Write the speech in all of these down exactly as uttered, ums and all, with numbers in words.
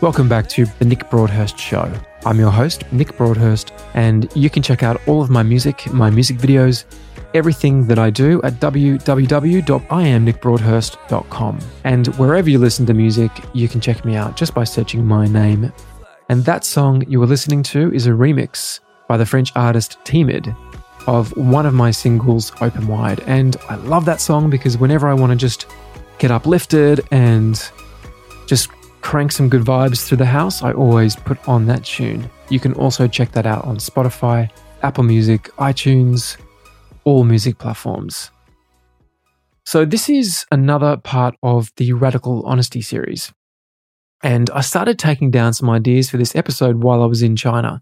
Welcome back to The Nick Broadhurst Show. I'm your host, Nick Broadhurst, and you can check out all of my music, my music videos, everything that I do at w w w dot i am nick broadhurst dot com. And wherever you listen to music, you can check me out just by searching my name. And that song you were listening to is a remix by the French artist Timid of one of my singles, Open Wide. And I love that song because whenever I want to just get uplifted and just crank some good vibes through the house, I always put on that tune. You can also check that out on Spotify, Apple Music, iTunes, all music platforms. So this is another part of the Radical Honesty series. And I started taking down some ideas for this episode while I was in China.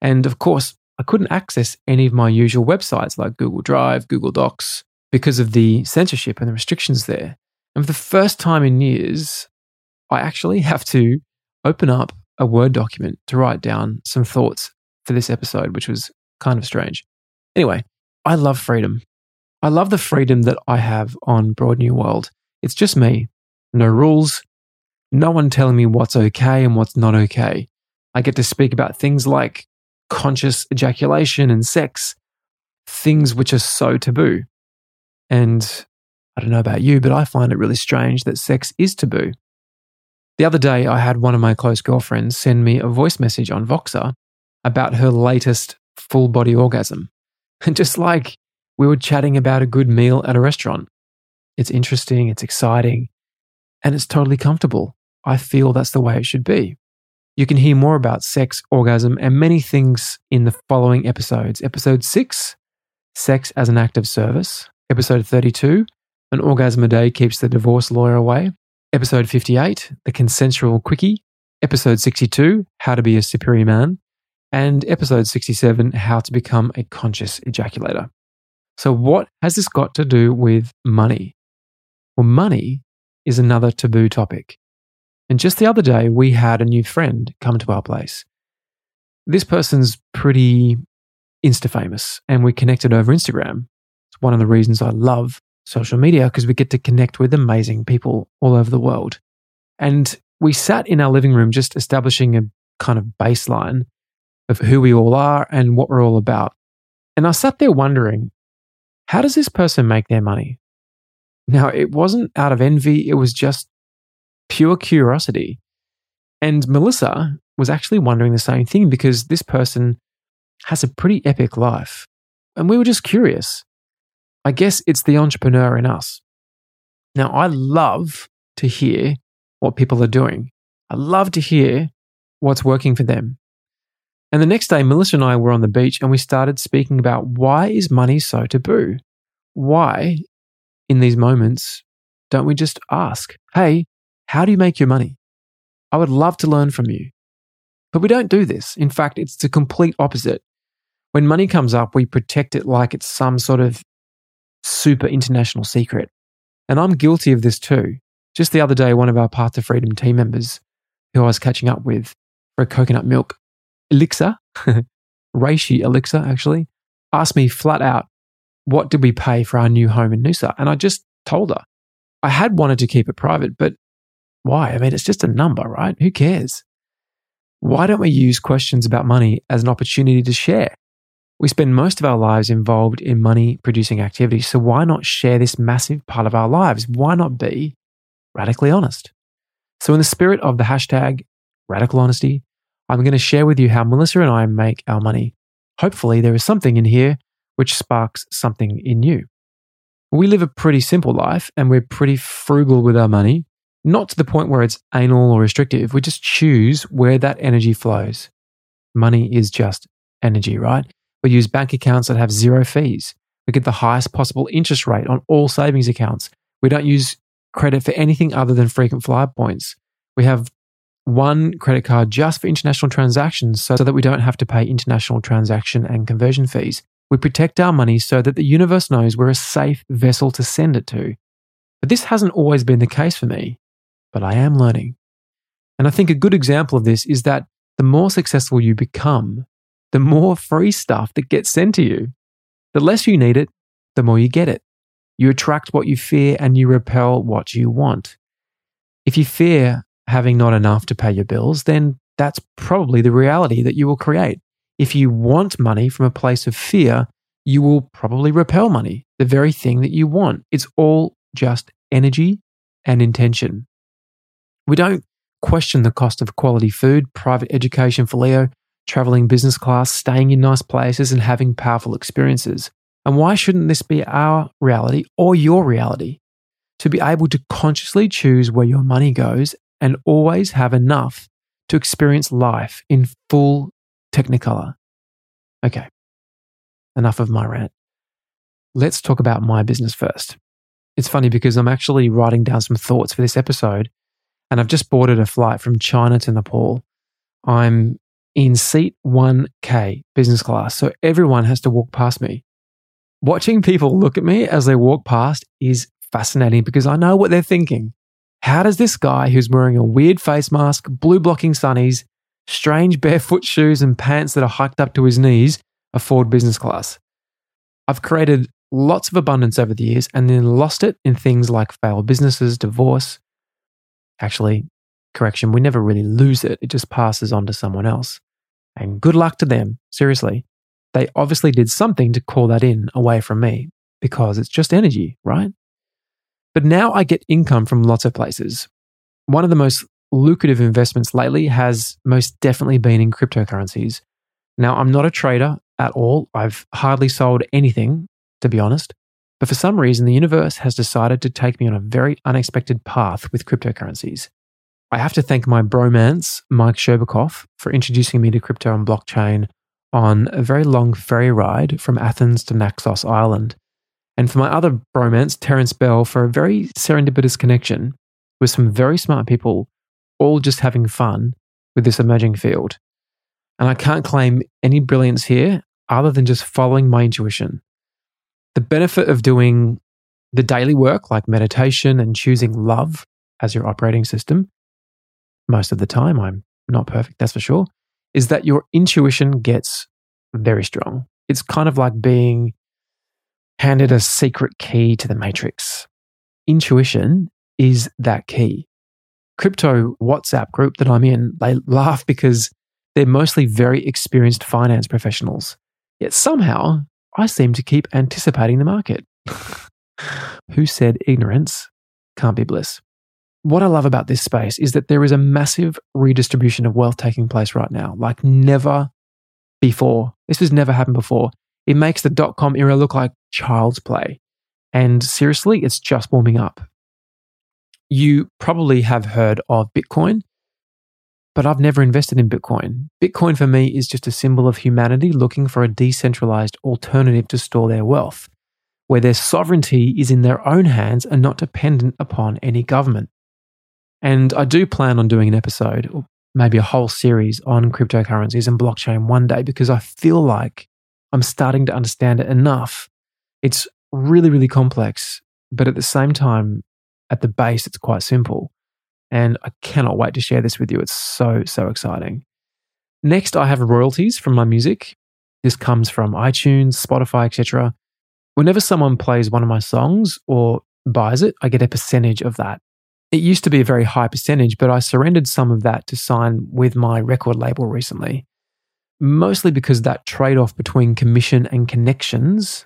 And of course, I couldn't access any of my usual websites like Google Drive, Google Docs, because of the censorship and the restrictions there. And for the first time in years, I actually have to open up a Word document to write down some thoughts for this episode, which was kind of strange. Anyway, I love freedom. I love the freedom that I have on Broad New World. It's just me. No rules. No one telling me what's okay and what's not okay. I get to speak about things like conscious ejaculation and sex, things which are so taboo. And I don't know about you, but I find it really strange that sex is taboo. The other day, I had one of my close girlfriends send me a voice message on Voxer about her latest full-body orgasm. And just like we were chatting about a good meal at a restaurant. It's interesting, it's exciting, and it's totally comfortable. I feel that's the way it should be. You can hear more about sex, orgasm, and many things in the following episodes. Episode six, Sex as an Act of Service. Episode thirty-two, An Orgasm a Day Keeps the Divorce Lawyer Away. Episode fifty-eight, The Consensual Quickie. Episode sixty-two, How to Be a Superior Man. And episode sixty-seven, How to Become a Conscious Ejaculator. So what has this got to do with money? Well, money is another taboo topic. And just the other day, we had a new friend come to our place. This person's pretty Insta-famous, and we connected over Instagram. It's one of the reasons I love social media, because we get to connect with amazing people all over the world. And we sat in our living room just establishing a kind of baseline of who we all are and what we're all about. And I sat there wondering, how does this person make their money? Now, it wasn't out of envy, it was just pure curiosity. And Melissa was actually wondering the same thing, because this person has a pretty epic life. And we were just curious. I guess it's the entrepreneur in us. Now, I love to hear what people are doing. I love to hear what's working for them. And the next day, Melissa and I were on the beach and we started speaking about, why is money so taboo? Why, in these moments, don't we just ask, hey, how do you make your money? I would love to learn from you. But we don't do this. In fact, it's the complete opposite. When money comes up, we protect it like it's some sort of super international secret. And I'm guilty of this too. Just the other day, one of our Path to Freedom team members who I was catching up with for a coconut milk elixir, reishi elixir actually, asked me flat out, what did we pay for our new home in Noosa? And I just told her. I had wanted to keep it private, but why? I mean, it's just a number, right? Who cares? Why don't we use questions about money as an opportunity to share? We spend most of our lives involved in money-producing activities, so why not share this massive part of our lives? Why not be radically honest? So in the spirit of the hashtag Radical Honesty, I'm going to share with you how Melissa and I make our money. Hopefully, there is something in here which sparks something in you. We live a pretty simple life, and we're pretty frugal with our money, not to the point where it's anal or restrictive. We just choose where that energy flows. Money is just energy, right? We use bank accounts that have zero fees. We get the highest possible interest rate on all savings accounts. We don't use credit for anything other than frequent flyer points. We have one credit card just for international transactions so that we don't have to pay international transaction and conversion fees. We protect our money so that the universe knows we're a safe vessel to send it to. But this hasn't always been the case for me, but I am learning. And I think a good example of this is that the more successful you become, the more free stuff that gets sent to you. The less you need it, the more you get it. You attract what you fear and you repel what you want. If you fear having not enough to pay your bills, then that's probably the reality that you will create. If you want money from a place of fear, you will probably repel money, the very thing that you want. It's all just energy and intention. We don't question the cost of quality food, private education for Leo, traveling business class, staying in nice places, and having powerful experiences. And why shouldn't this be our reality or your reality? To be able to consciously choose where your money goes and always have enough to experience life in full technicolor. Okay, enough of my rant. Let's talk about my business first. It's funny because I'm actually writing down some thoughts for this episode, and I've just boarded a flight from China to Nepal. I'm in seat one K, business class, so everyone has to walk past me. Watching people look at me as they walk past is fascinating because I know what they're thinking. How does this guy who's wearing a weird face mask, blue blocking sunnies, strange barefoot shoes and pants that are hiked up to his knees afford business class? I've created lots of abundance over the years and then lost it in things like failed businesses, divorce. Actually, correction, we never really lose it. It just passes on to someone else. And good luck to them, seriously. They obviously did something to call that in away from me because it's just energy, right? But now I get income from lots of places. One of the most lucrative investments lately has most definitely been in cryptocurrencies. Now, I'm not a trader at all. I've hardly sold anything, to be honest. But for some reason, the universe has decided to take me on a very unexpected path with cryptocurrencies. I have to thank my bromance, Mike Sherbakov, for introducing me to crypto and blockchain on a very long ferry ride from Athens to Naxos Island. And for my other bromance, Terence Bell, for a very serendipitous connection with some very smart people, all just having fun with this emerging field. And I can't claim any brilliance here other than just following my intuition. The benefit of doing the daily work like meditation and choosing love as your operating system, most of the time, I'm not perfect, that's for sure, is that your intuition gets very strong. It's kind of like being handed a secret key to the matrix. Intuition is that key. Crypto WhatsApp group that I'm in, they laugh because they're mostly very experienced finance professionals. Yet somehow, I seem to keep anticipating the market. Who said ignorance can't be bliss? What I love about this space is that there is a massive redistribution of wealth taking place right now, like never before. This has never happened before. It makes the dot-com era look like child's play. And seriously, it's just warming up. You probably have heard of Bitcoin, but I've never invested in Bitcoin. Bitcoin for me is just a symbol of humanity looking for a decentralized alternative to store their wealth, where their sovereignty is in their own hands and not dependent upon any government. And I do plan on doing an episode, or maybe a whole series, on cryptocurrencies and blockchain one day because I feel like I'm starting to understand it enough. It's really, really complex, but at the same time, at the base, it's quite simple. And I cannot wait to share this with you. It's so, so exciting. Next, I have royalties from my music. This comes from iTunes, Spotify, et cetera. Whenever someone plays one of my songs or buys it, I get a percentage of that. It used to be a very high percentage, but I surrendered some of that to sign with my record label recently, mostly because that trade-off between commission and connections,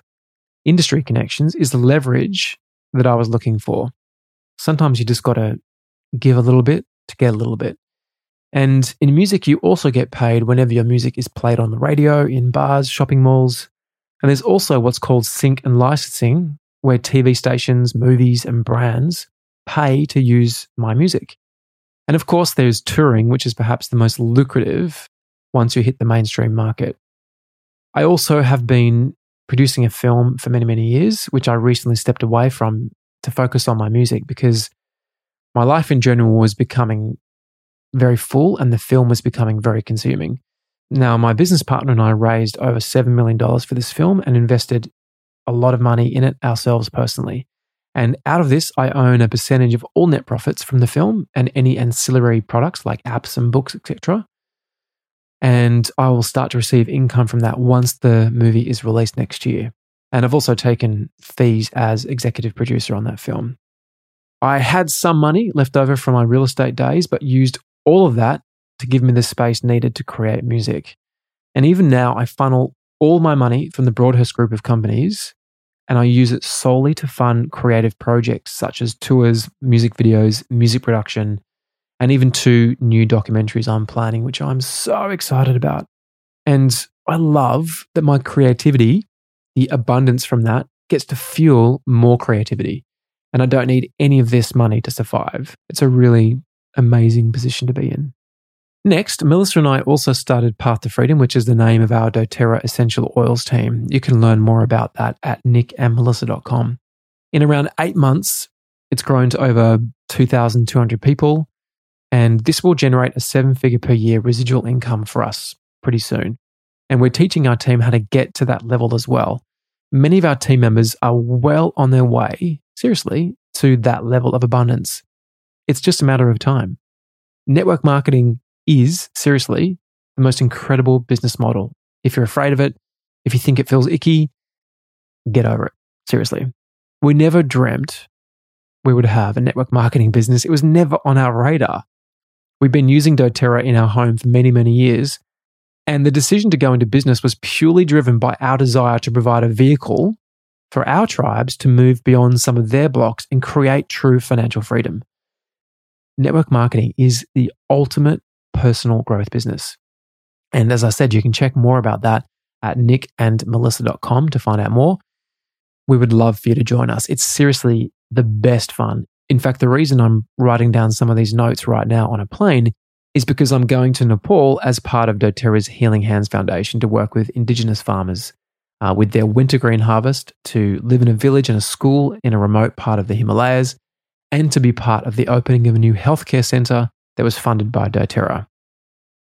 industry connections, is the leverage that I was looking for. Sometimes you just got to give a little bit to get a little bit. And in music, you also get paid whenever your music is played on the radio, in bars, shopping malls. And there's also what's called sync and licensing, where T V stations, movies, and brands pay to use my music. And of course, there's touring, which is perhaps the most lucrative once you hit the mainstream market. I also have been producing a film for many, many years, which I recently stepped away from to focus on my music because my life in general was becoming very full and the film was becoming very consuming. Now, my business partner and I raised over seven million dollars for this film and invested a lot of money in it ourselves personally. And out of this, I own a percentage of all net profits from the film and any ancillary products like apps and books, et cetera. And I will start to receive income from that once the movie is released next year. And I've also taken fees as executive producer on that film. I had some money left over from my real estate days, but used all of that to give me the space needed to create music. And even now, I funnel all my money from the Broadhurst group of companies, and I use it solely to fund creative projects such as tours, music videos, music production, and even two new documentaries I'm planning, which I'm so excited about. And I love that my creativity, the abundance from that, gets to fuel more creativity. And I don't need any of this money to survive. It's a really amazing position to be in. Next, Melissa and I also started Path to Freedom, which is the name of our doTERRA essential oils team. You can learn more about that at nick and melissa dot com. In around eight months, it's grown to over two thousand two hundred people, and this will generate a seven-figure per year residual income for us pretty soon. And we're teaching our team how to get to that level as well. Many of our team members are well on their way, seriously, to that level of abundance. It's just a matter of time. Network marketing is, seriously, the most incredible business model. If you're afraid of it, if you think it feels icky, get over it. Seriously. We never dreamt we would have a network marketing business. It was never on our radar. We've been using doTERRA in our home for many, many years, and the decision to go into business was purely driven by our desire to provide a vehicle for our tribes to move beyond some of their blocks and create true financial freedom. Network marketing is the ultimate personal growth business. And as I said, you can check more about that at nick and melissa dot com to find out more. We would love for you to join us. It's seriously the best fun. In fact, the reason I'm writing down some of these notes right now on a plane is because I'm going to Nepal as part of doTERRA's Healing Hands Foundation to work with Indigenous farmers uh, with their wintergreen harvest, to live in a village and a school in a remote part of the Himalayas, and to be part of the opening of a new healthcare center that was funded by doTERRA.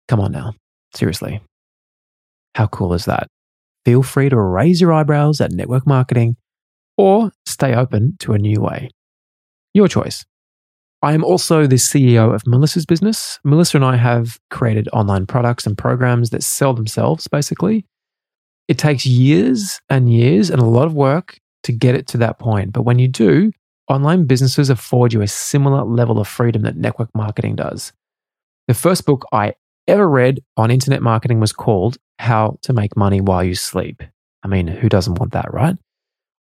Come on now, seriously. How cool is that? Feel free to raise your eyebrows at network marketing or stay open to a new way. Your choice. I am also the C E O of Melissa's business. Melissa and I have created online products and programs that sell themselves, basically. It takes years and years and a lot of work to get it to that point. But when you do, online businesses afford you a similar level of freedom that network marketing does. The first book I ever read on internet marketing was called How to Make Money While You Sleep. I mean, who doesn't want that, right?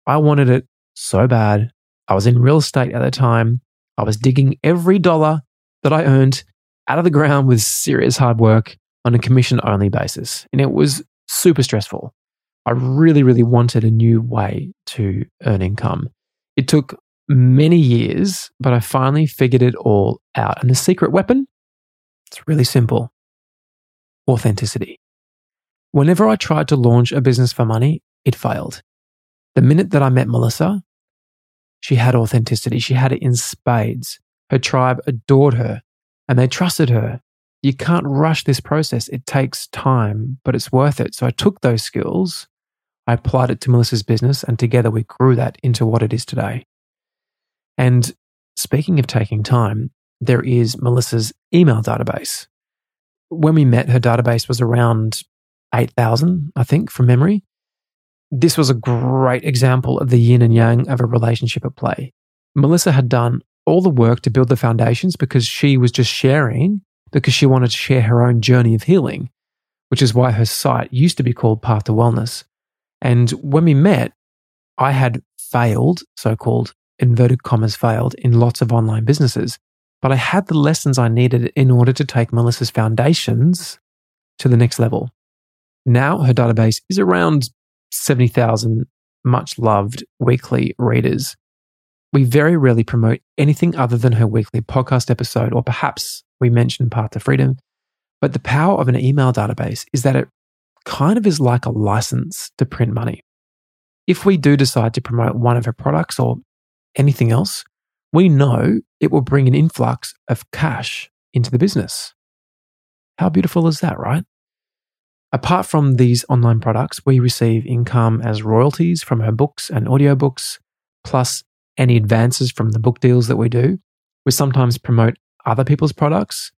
I wanted it so bad. I was in real estate at the time. I was digging every dollar that I earned out of the ground with serious hard work on a commission-only basis. And it was super stressful. I really, really wanted a new way to earn income. It took many years, but I finally figured it all out. And the secret weapon? It's really simple. Authenticity. Whenever I tried to launch a business for money, it failed. The minute that I met Melissa, she had authenticity. She had it in spades. Her tribe adored her and they trusted her. You can't rush this process. It takes time, but it's worth it. So I took those skills, I applied it to Melissa's business, and together we grew that into what it is today. And speaking of taking time, there is Melissa's email database. When we met, her database was around eight thousand, I think, from memory. This was a great example of the yin and yang of a relationship at play. Melissa had done all the work to build the foundations because she was just sharing, because she wanted to share her own journey of healing, which is why her site used to be called Path to Wellness. And when we met, I had failed, so-called inverted commas failed, in lots of online businesses, but I had the lessons I needed in order to take Melissa's foundations to the next level. Now her database is around seventy thousand much loved weekly readers. We very rarely promote anything other than her weekly podcast episode, or perhaps we mention Path to Freedom, but the power of an email database is that it kind of is like a license to print money. If we do decide to promote one of her products or anything else, we know it will bring an influx of cash into the business. How beautiful is that, right? Apart from these online products, we receive income as royalties from her books and audiobooks, plus any advances from the book deals that we do. We sometimes promote other people's products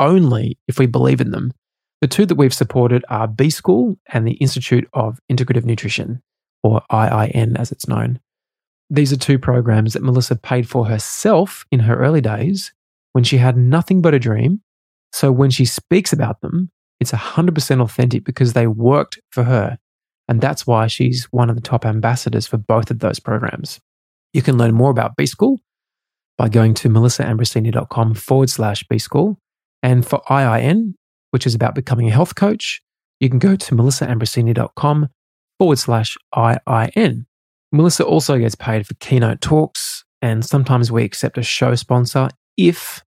only if we believe in them. The two that we've supported are B School and the Institute of Integrative Nutrition, or I I N as it's known. These are two programs that Melissa paid for herself in her early days when she had nothing but a dream. So when she speaks about them, it's one hundred percent authentic because they worked for her. And that's why she's one of the top ambassadors for both of those programs. You can learn more about B School by going to melissaambrosini.com forward slash B School. And for I I N, which is about becoming a health coach, you can go to melissaambrosini.com forward slash IIN. Melissa also gets paid for keynote talks, and sometimes we accept a show sponsor if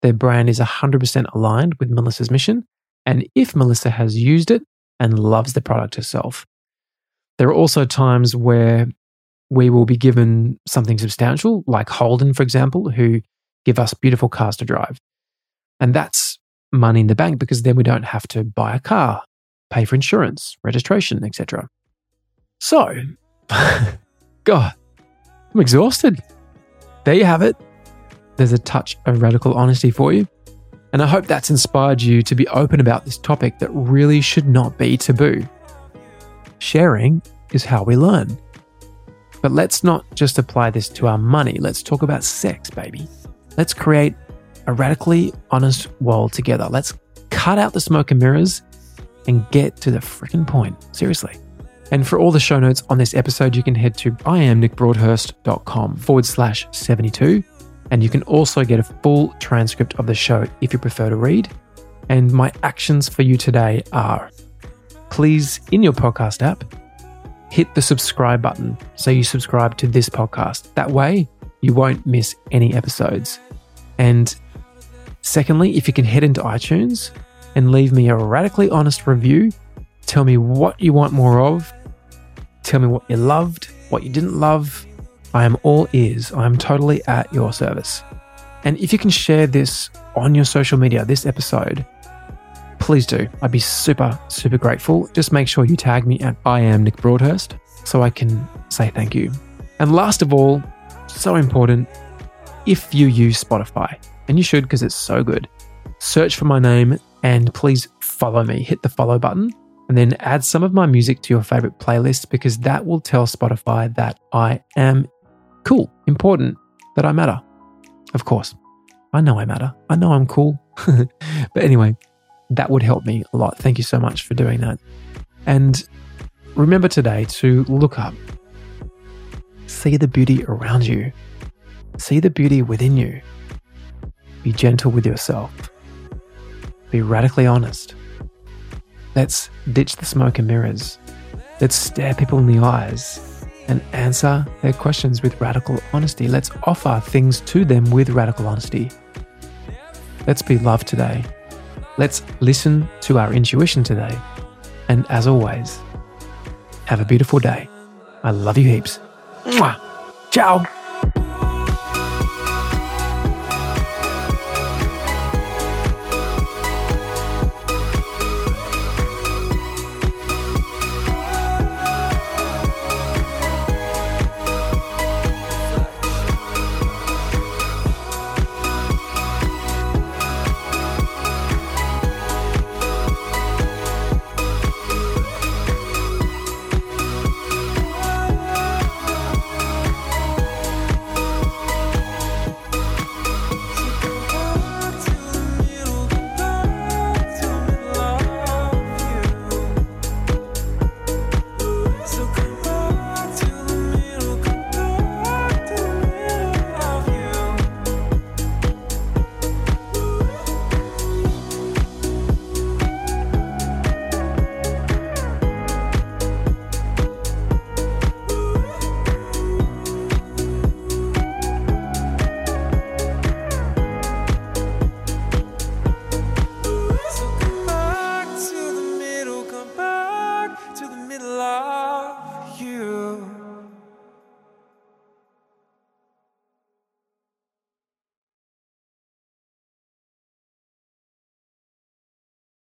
their brand is one hundred percent aligned with Melissa's mission and if Melissa has used it and loves the product herself. There are also times where we will be given something substantial, like Holden, for example, who give us beautiful cars to drive. And that's money in the bank because then we don't have to buy a car, pay for insurance, registration, et cetera. So, God, I'm exhausted. There you have it. There's a touch of radical honesty for you. And I hope that's inspired you to be open about this topic that really should not be taboo. Sharing is how we learn. But let's not just apply this to our money. Let's talk about sex, baby. Let's create a radically honest world together. Let's cut out the smoke and mirrors and get to the freaking point. Seriously. And for all the show notes on this episode, you can head to iamnickbroadhurst.com forward slash 72. And you can also get a full transcript of the show if you prefer to read. And my actions for you today are, please, in your podcast app, hit the subscribe button so you subscribe to this podcast. That way, you won't miss any episodes. And secondly, if you can head into iTunes and leave me a radically honest review, tell me what you want more of, tell me what you loved, what you didn't love. I am all ears. I am totally at your service. And if you can share this on your social media, this episode, please do. I'd be super, super grateful. Just make sure you tag me at I am Nick Broadhurst so I can say thank you. And last of all, so important, if you use Spotify, and you should because it's so good, search for my name and please follow me. Hit the follow button and then add some of my music to your favorite playlist because that will tell Spotify that I am cool, important, that I matter. Of course, I know I matter. I know I'm cool. But anyway, that would help me a lot. Thank you so much for doing that. And remember today to look up, see the beauty around you, see the beauty within you, be gentle with yourself, be radically honest. Let's ditch the smoke and mirrors. Let's stare people in the eyes and answer their questions with radical honesty. Let's offer things to them with radical honesty. Let's be loved today. Let's listen to our intuition today. And as always, have a beautiful day. I love you heaps. Mwah. Ciao.